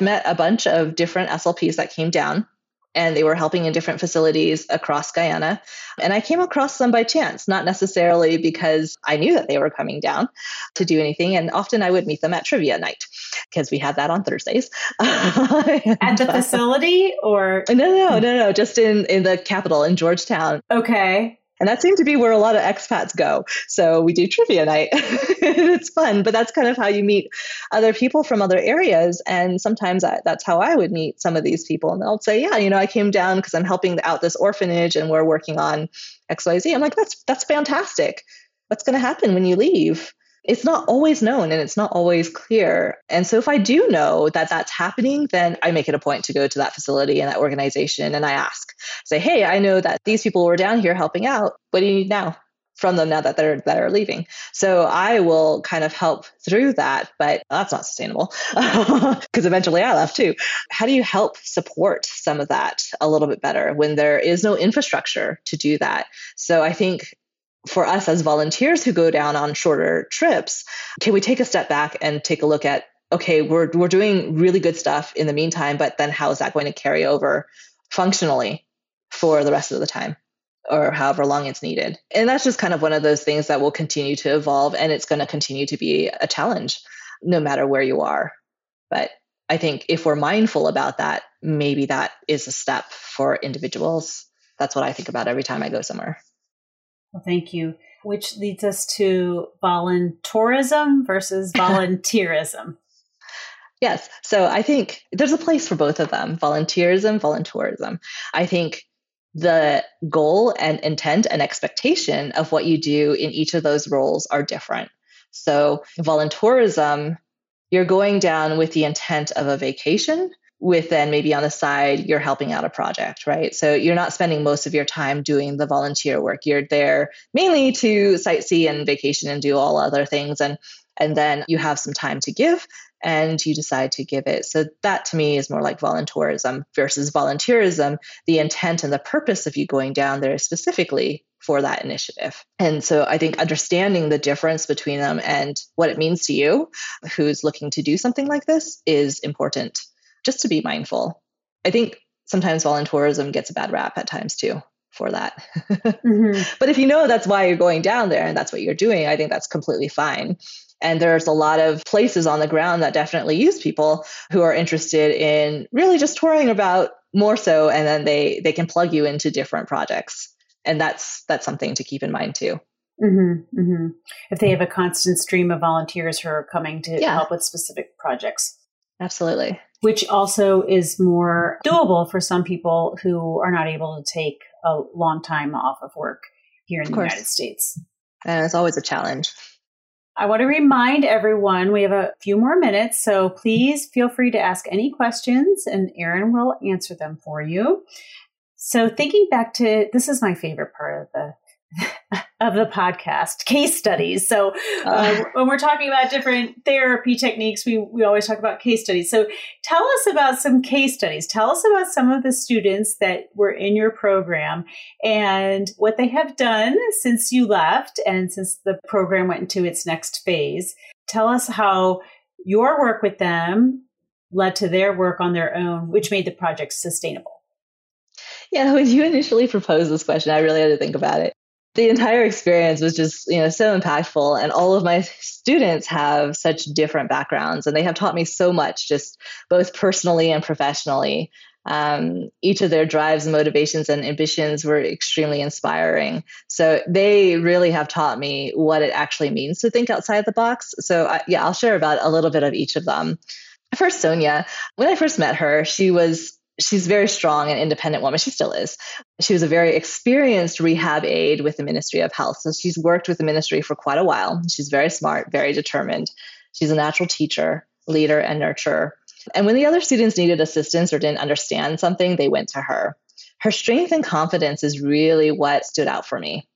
met a bunch of different SLPs that came down and they were helping in different facilities across Guyana. And I came across them by chance, not necessarily because I knew that they were coming down to do anything. And often I would meet them at trivia night because we had that on Thursdays. At the facility or? No. Just in the capital, in Georgetown. Okay. And that seemed to be where a lot of expats go. So we do trivia night. It's fun, but that's kind of how you meet other people from other areas. And sometimes that's how I would meet some of these people. And they'll say, yeah, I came down because I'm helping out this orphanage and we're working on XYZ. I'm like, that's fantastic. What's going to happen when you leave? It's not always known and it's not always clear. And so if I do know that that's happening, then I make it a point to go to that facility and that organization and I ask, say, hey, I know that these people were down here helping out. What do you need now from them now that they're leaving? So I will kind of help through that, but that's not sustainable because eventually I left too. How do you help support some of that a little bit better when there is no infrastructure to do that? So I think for us as volunteers who go down on shorter trips, can we take a step back and take a look at, okay, we're doing really good stuff in the meantime, but then how is that going to carry over functionally for the rest of the time or however long it's needed? And that's just kind of one of those things that will continue to evolve and it's going to continue to be a challenge no matter where you are. But I think if we're mindful about that, maybe that is a step for individuals. That's what I think about every time I go somewhere. Well, thank you. Which leads us to voluntourism versus volunteerism. Yes. So I think there's a place for both of them, volunteerism, voluntourism. I think the goal and intent and expectation of what you do in each of those roles are different. So voluntourism, you're going down with the intent of a vacation with then maybe on the side, you're helping out a project, right? So you're not spending most of your time doing the volunteer work. You're there mainly to sightsee and vacation and do all other things. And then you have some time to give and you decide to give it. So that to me is more like voluntourism versus volunteerism. The intent and the purpose of you going down there is specifically for that initiative. And so I think understanding the difference between them and what it means to you who's looking to do something like this is important. Just to be mindful. I think sometimes voluntourism gets a bad rap at times too for that. Mm-hmm. But if you know that's why you're going down there and that's what you're doing, I think that's completely fine. And there's a lot of places on the ground that definitely use people who are interested in really just touring about more so, and then they can plug you into different projects. And that's something to keep in mind too. Mm-hmm. Mm-hmm. If they have a constant stream of volunteers who are coming to help with specific projects. Absolutely. Which also is more doable for some people who are not able to take a long time off of work here in the United States. And it's always a challenge. I want to remind everyone we have a few more minutes, so please feel free to ask any questions and Erin will answer them for you. So thinking back to, this is my favorite part of the podcast, case studies. So when we're talking about different therapy techniques, we always talk about case studies. So tell us about some case studies. Tell us about some of the students that were in your program and what they have done since you left and since the program went into its next phase. Tell us how your work with them led to their work on their own, which made the project sustainable. Yeah, when you initially proposed this question, I really had to think about it. The entire experience was just, so impactful. And all of my students have such different backgrounds and they have taught me so much, just both personally and professionally. Each of their drives, motivations, and ambitions were extremely inspiring. So they really have taught me what it actually means to think outside the box. So I'll share about a little bit of each of them. First, Sonia, when I first met her, she was she's a very strong and independent woman. She still is. She was a very experienced rehab aide with the Ministry of Health. So she's worked with the ministry for quite a while. She's very smart, very determined. She's a natural teacher, leader, and nurturer. And when the other students needed assistance or didn't understand something, they went to her. Her strength and confidence is really what stood out for me.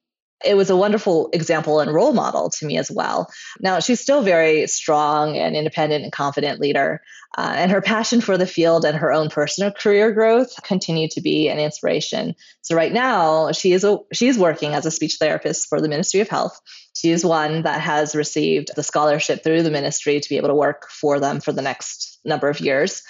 It was a wonderful example and role model to me as well. Now, she's still very strong and independent and confident leader. And her passion for the field and her own personal career growth continue to be an inspiration. So right now, she is working as a speech therapist for the Ministry of Health. She is one that has received the scholarship through the ministry to be able to work for them for the next number of years.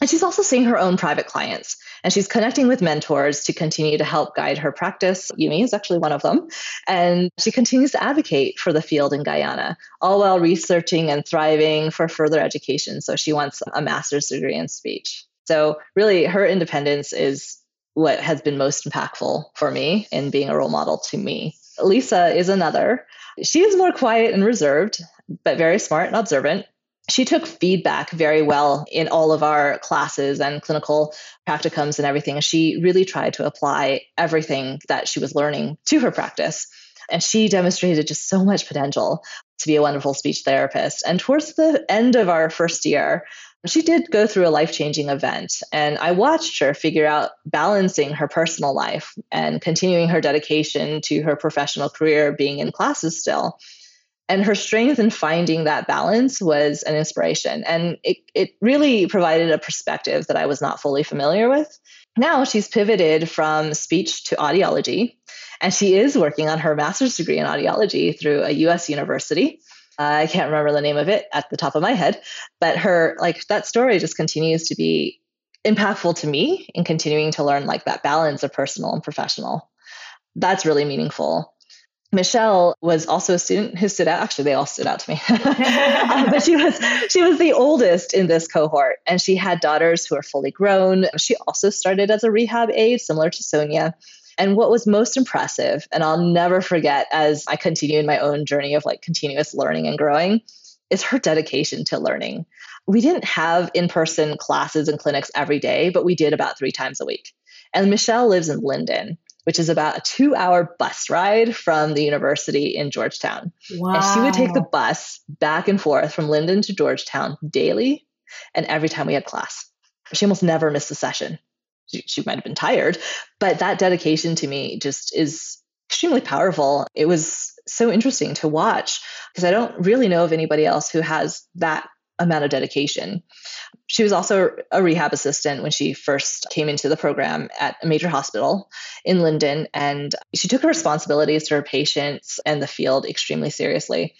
And she's also seeing her own private clients, and she's connecting with mentors to continue to help guide her practice. Yumi is actually one of them. And she continues to advocate for the field in Guyana, all while researching and thriving for further education. So she wants a master's degree in speech. So really, her independence is what has been most impactful for me in being a role model to me. Lisa is another. She is more quiet and reserved, but very smart and observant. She took feedback very well in all of our classes and clinical practicums and everything. She really tried to apply everything that she was learning to her practice. And she demonstrated just so much potential to be a wonderful speech therapist. And towards the end of our first year, she did go through a life-changing event. And I watched her figure out balancing her personal life and continuing her dedication to her professional career, being in classes still. And her strength in finding that balance was an inspiration. And it really provided a perspective that I was not fully familiar with. Now she's pivoted from speech to audiology, and she is working on her master's degree in audiology through a U.S. university. I can't remember the name of it at the top of my head, but that story just continues to be impactful to me in continuing to learn that balance of personal and professional. That's really meaningful. Michelle was also a student who stood out. Actually, they all stood out to me. But she was the oldest in this cohort, and she had daughters who are fully grown. She also started as a rehab aide, similar to Sonia. And what was most impressive, and I'll never forget as I continue in my own journey of continuous learning and growing, is her dedication to learning. We didn't have in-person classes and clinics every day, but we did about 3 times a week. And Michelle lives in Linden, which is about a 2-hour bus ride from the university in Georgetown. Wow. And she would take the bus back and forth from Linden to Georgetown daily. And every time we had class, she almost never missed a session. She might've been tired, but that dedication to me just is extremely powerful. It was so interesting to watch because I don't really know of anybody else who has that amount of dedication. She was also a rehab assistant when she first came into the program at a major hospital in Linden, and she took her responsibilities to her patients and the field extremely seriously.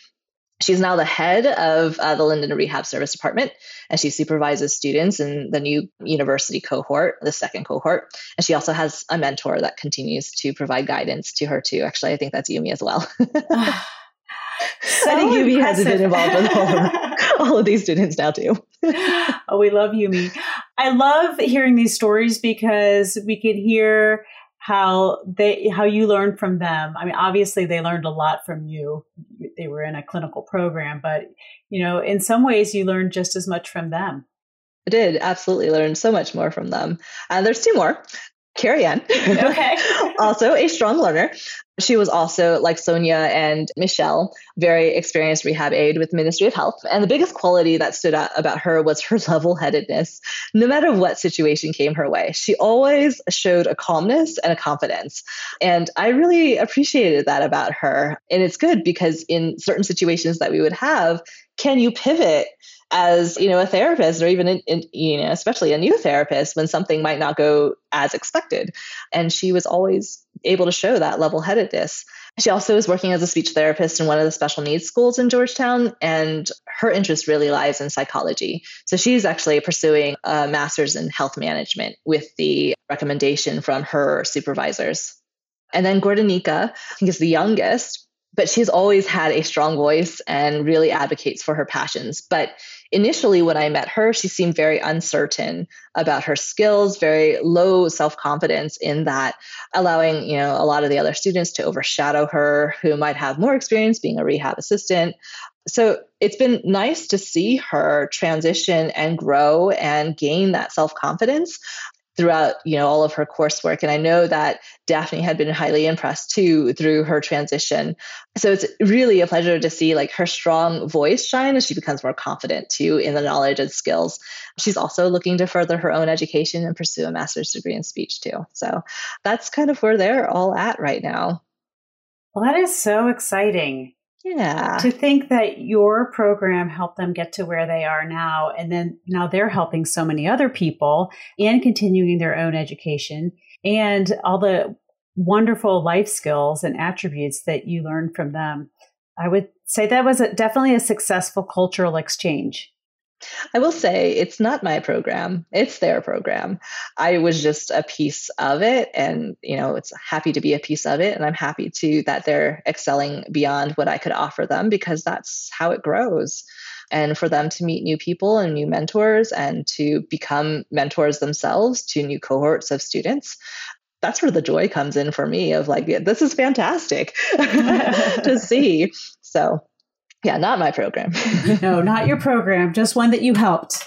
She's now the head of the Linden Rehab Service Department, and she supervises students in the new university cohort, the second cohort. And she also has a mentor that continues to provide guidance to her too. Actually, I think that's Yumi as well. So I think Yumi has been involved with all of these students now too. Oh, we love Yumi. I love hearing these stories because we can hear how you learned from them. I mean, obviously they learned a lot from you. They were in a clinical program, but in some ways you learned just as much from them. I did absolutely learn so much more from them. There's 2 more. Carrie Ann, okay. Also a strong learner. She was also, like Sonia and Michelle, very experienced rehab aide with the Ministry of Health. And the biggest quality that stood out about her was her level-headedness. No matter what situation came her way, she always showed a calmness and a confidence. And I really appreciated that about her. And it's good because in certain situations that we would have, can you pivot as, a therapist or even, especially a new therapist when something might not go as expected? And she was always able to show that level-headedness. She also is working as a speech therapist in one of the special needs schools in Georgetown, and her interest really lies in psychology. So she's actually pursuing a master's in health management with the recommendation from her supervisors. And then Gordonica, I think, is the youngest, but she's always had a strong voice and really advocates for her passions. But initially, when I met her, she seemed very uncertain about her skills, very low self-confidence in that, allowing, a lot of the other students to overshadow her who might have more experience being a rehab assistant. So it's been nice to see her transition and grow and gain that self-confidence. throughout, you know, all of her coursework. And I know that Daphne had been highly impressed too through her transition. So it's really a pleasure to see like her strong voice shine as she becomes more confident too in the knowledge and skills. She's also looking to further her own education and pursue a master's degree in speech too. So that's kind of where they're all at right now. Well, that is so exciting. Yeah. To think that your program helped them get to where they are now. And then now they're helping so many other people and continuing their own education and all the wonderful life skills and attributes that you learned from them. I would say that was definitely a successful cultural exchange. I will say it's not my program. It's their program. I was just a piece of it. And, you know, it's happy to be a piece of it. And I'm happy to that they're excelling beyond what I could offer them, because that's how it grows. And for them to meet new people and new mentors and to become mentors themselves to new cohorts of students. That's where the joy comes in for me of like, this is fantastic to see. So yeah, not my program. No, not your program, just one that you helped.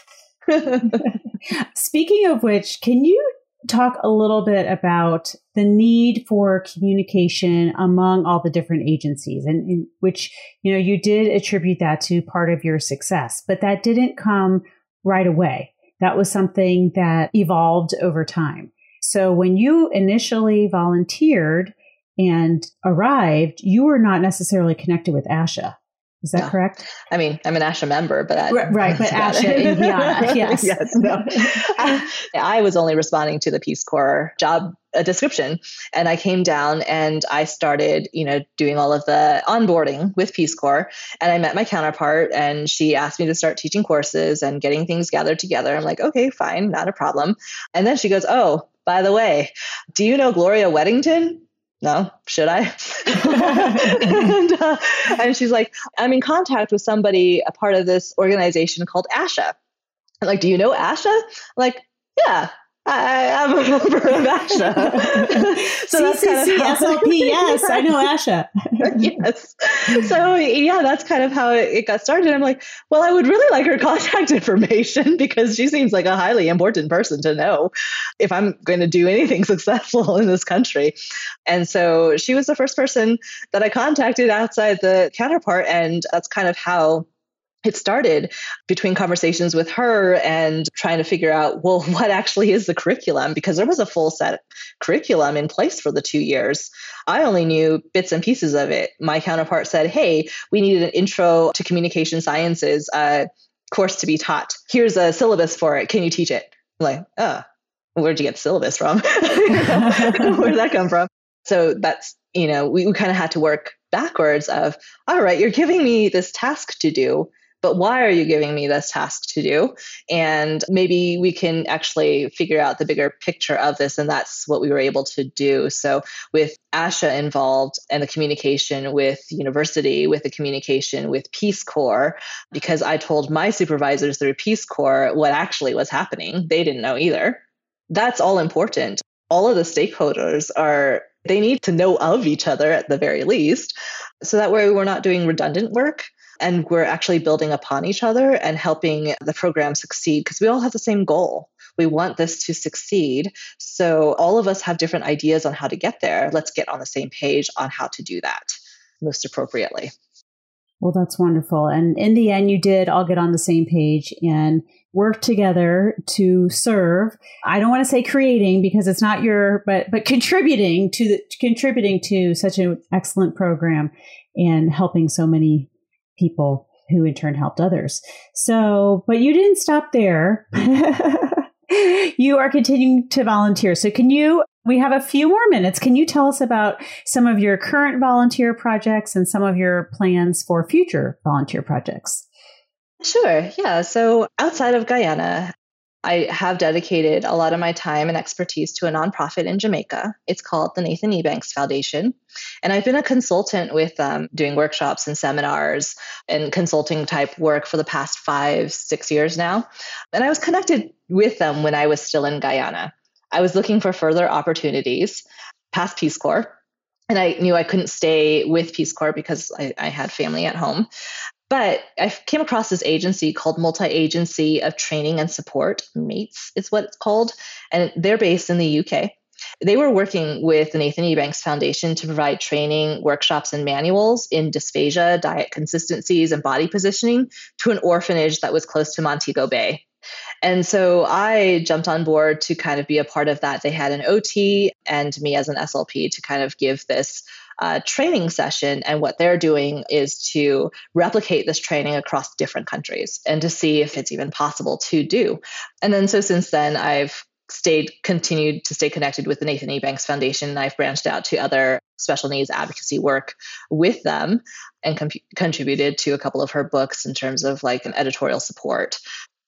Speaking of which, can you talk a little bit about the need for communication among all the different agencies, and which, you know, you did attribute that to part of your success, but that didn't come right away. That was something that evolved over time. So when you initially volunteered and arrived, you were not necessarily connected with ASHA. Is that correct? I mean, I'm an ASHA member, but but ASHA in Guyana, yes. No. I was only responding to the Peace Corps job description, and I came down and I started, you know, doing all of the onboarding with Peace Corps, and I met my counterpart, and she asked me to start teaching courses and getting things gathered together. I'm like, okay, fine, not a problem. And then she goes, "Oh, by the way, do you know Gloria Weddington?" No, should I? and she's like, I'm in contact with somebody, a part of this organization called ASHA. I'm like, do you know ASHA? I'm like, yeah, I'm a member of ASHA. So that's kind of how, SLP, yes, I know ASHA. Yes. So yeah, that's kind of how it got started. I'm like, well, I would really like her contact information because she seems like a highly important person to know if I'm going to do anything successful in this country. And so she was the first person that I contacted outside the counterpart. And that's kind of how it started, between conversations with her and trying to figure out, well, what actually is the curriculum? Because there was a full set of curriculum in place for the 2 years. I only knew bits and pieces of it. My counterpart said, hey, we needed an intro to communication sciences course to be taught. Here's a syllabus for it. Can you teach it? I'm like, oh, where'd you get the syllabus from? Where'd that come from? So that's, you know, we kind of had to work backwards of, all right, you're giving me this task to do, but why are you giving me this task to do? And maybe we can actually figure out the bigger picture of this. And that's what we were able to do. So with ASHA involved and the communication with university, with the communication with Peace Corps, because I told my supervisors through Peace Corps what actually was happening. They didn't know either. That's all important. All of the stakeholders they need to know of each other at the very least. So that way we're not doing redundant work. And we're actually building upon each other and helping the program succeed, because we all have the same goal. We want this to succeed. So all of us have different ideas on how to get there. Let's get on the same page on how to do that most appropriately. Well, that's wonderful. And in the end, you did all get on the same page and work together to serve. I don't want to say creating, because it's not but contributing to such an excellent program and helping so many people who in turn helped others. So, but you didn't stop there. You are continuing to volunteer. So we have a few more minutes. Can you tell us about some of your current volunteer projects and some of your plans for future volunteer projects? Sure. Yeah. So outside of Guyana, I have dedicated a lot of my time and expertise to a nonprofit in Jamaica. It's called the Nathan Ebanks Foundation. And I've been a consultant with them, doing workshops and seminars and consulting type work for the past 5-6 years now. And I was connected with them when I was still in Guyana. I was looking for further opportunities past Peace Corps. And I knew I couldn't stay with Peace Corps because I had family at home. But I came across this agency called Multi-Agency of Training and Support, MATES is what it's called, and they're based in the UK. They were working with the Nathan Ebanks Foundation to provide training, workshops, and manuals in dysphagia, diet consistencies, and body positioning to an orphanage that was close to Montego Bay. And so I jumped on board to kind of be a part of that. They had an OT and me as an SLP to kind of give this training session. And what they're doing is to replicate this training across different countries and to see if it's even possible to do. And then so since then, I've continued to stay connected with the Nathan Ebanks Foundation, and I've branched out to other special needs advocacy work with them and contributed to a couple of her books in terms of like an editorial support.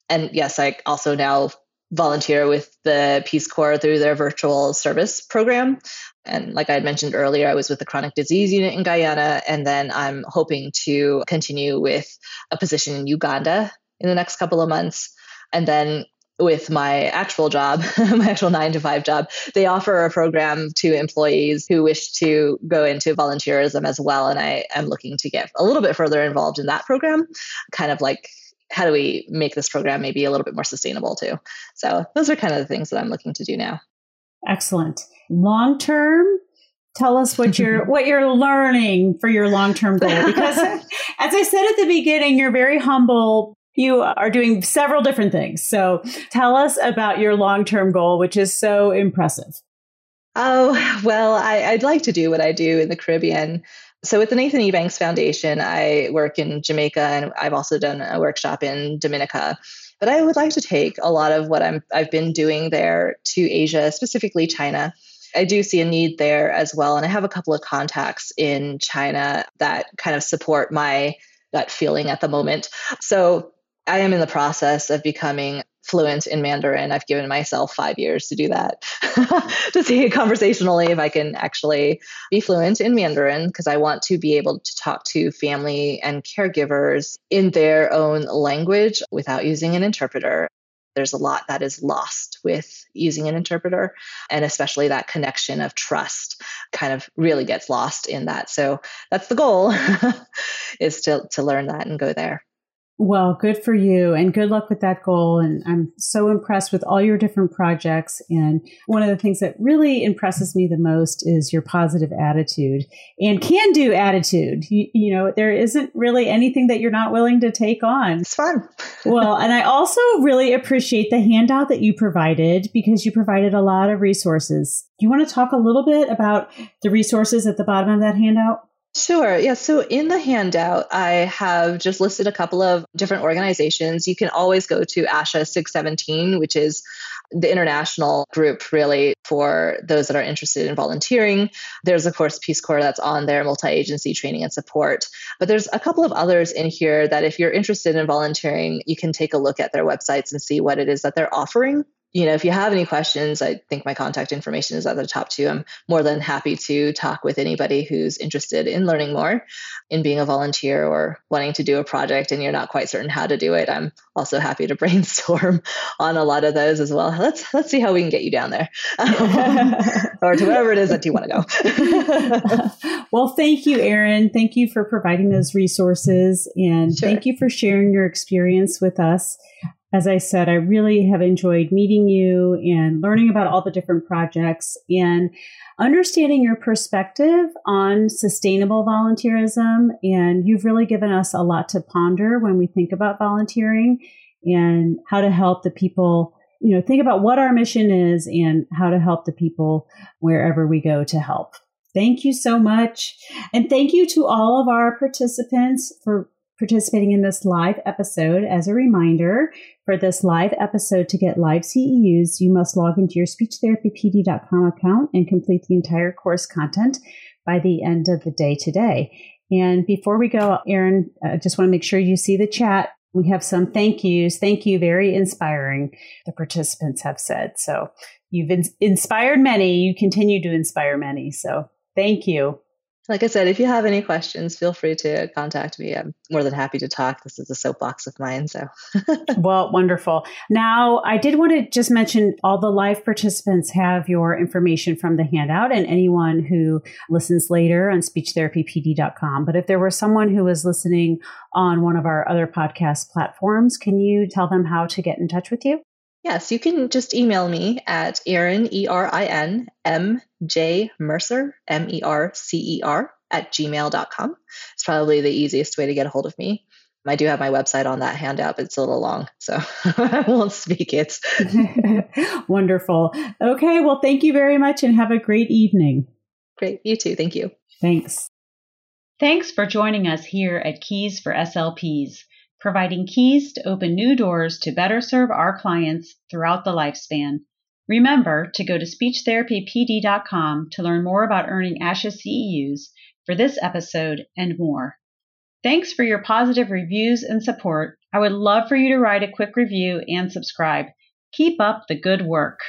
And yes, I also now volunteer with the Peace Corps through their virtual service program. And like I had mentioned earlier, I was with the chronic disease unit in Guyana, and then I'm hoping to continue with a position in Uganda in the next couple of months. And then with my actual job, my actual 9-to-5 job, they offer a program to employees who wish to go into volunteerism as well. And I am looking to get a little bit further involved in that program, kind of like, how do we make this program maybe a little bit more sustainable too? So those are kind of the things that I'm looking to do now. Excellent. Long-term, tell us what you're learning for your long-term goal. Because as I said at the beginning, you're very humble. You are doing several different things. So tell us about your long-term goal, which is so impressive. Oh, well, I'd like to do what I do in the Caribbean. So with the Nathan Ebanks Foundation, I work in Jamaica, and I've also done a workshop in Dominica. But I would like to take a lot of what I've been doing there to Asia, specifically China. I do see a need there as well. And I have a couple of contacts in China that kind of support my gut feeling at the moment. So I am in the process of becoming fluent in Mandarin. I've given myself 5 years to do that, to see conversationally if I can actually be fluent in Mandarin, because I want to be able to talk to family and caregivers in their own language without using an interpreter. There's a lot that is lost with using an interpreter, and especially that connection of trust kind of really gets lost in that. So that's the goal, is to learn that and go there. Well, good for you, and good luck with that goal. And I'm so impressed with all your different projects. And one of the things that really impresses me the most is your positive attitude and can-do attitude. You know, there isn't really anything that you're not willing to take on. It's fun. Well, and I also really appreciate the handout that you provided, because you provided a lot of resources. Do you want to talk a little bit about the resources at the bottom of that handout? Sure. Yeah. So in the handout, I have just listed a couple of different organizations. You can always go to ASHA 617, which is the international group really for those that are interested in volunteering. There's, of course, Peace Corps that's on there, Multi-Agency Training and Support. But there's a couple of others in here that if you're interested in volunteering, you can take a look at their websites and see what it is that they're offering. You know, if you have any questions, I think my contact information is at the top too. I'm more than happy to talk with anybody who's interested in learning more, in being a volunteer or wanting to do a project and you're not quite certain how to do it. I'm also happy to brainstorm on a lot of those as well. Let's see how we can get you down there or to wherever it is that you want to go. Well, thank you, Erin. Thank you for providing those resources, and sure. Thank you for sharing your experience with us. As I said, I really have enjoyed meeting you and learning about all the different projects and understanding your perspective on sustainable volunteerism. And you've really given us a lot to ponder when we think about volunteering and how to help the people, you know, think about what our mission is and how to help the people wherever we go to help. Thank you so much. And thank you to all of our participants for participating in this live episode. As a reminder, for this live episode to get live CEUs, you must log into your SpeechTherapyPD.com account and complete the entire course content by the end of the day today. And before we go, Erin, I just want to make sure you see the chat. We have some thank yous. Thank you. Very inspiring, the participants have said. So you've inspired many. You continue to inspire many. So thank you. Like I said, if you have any questions, feel free to contact me. I'm more than happy to talk. This is a soapbox of mine. So, well, wonderful. Now, I did want to just mention all the live participants have your information from the handout, and anyone who listens later on SpeechTherapyPD.com. But if there were someone who was listening on one of our other podcast platforms, can you tell them how to get in touch with you? Yes, you can just email me at Erin, E-R-I-N, M-J Mercer, M-E-R-C-E-R @gmail.com. It's probably the easiest way to get a hold of me. I do have my website on that handout, but it's a little long, so I won't speak it. Wonderful. Okay, well, thank you very much and have a great evening. Great. You too. Thank you. Thanks. Thanks for joining us here at Keys for SLPs. Providing keys to open new doors to better serve our clients throughout the lifespan. Remember to go to SpeechTherapyPD.com to learn more about earning ASHA CEUs for this episode and more. Thanks for your positive reviews and support. I would love for you to write a quick review and subscribe. Keep up the good work.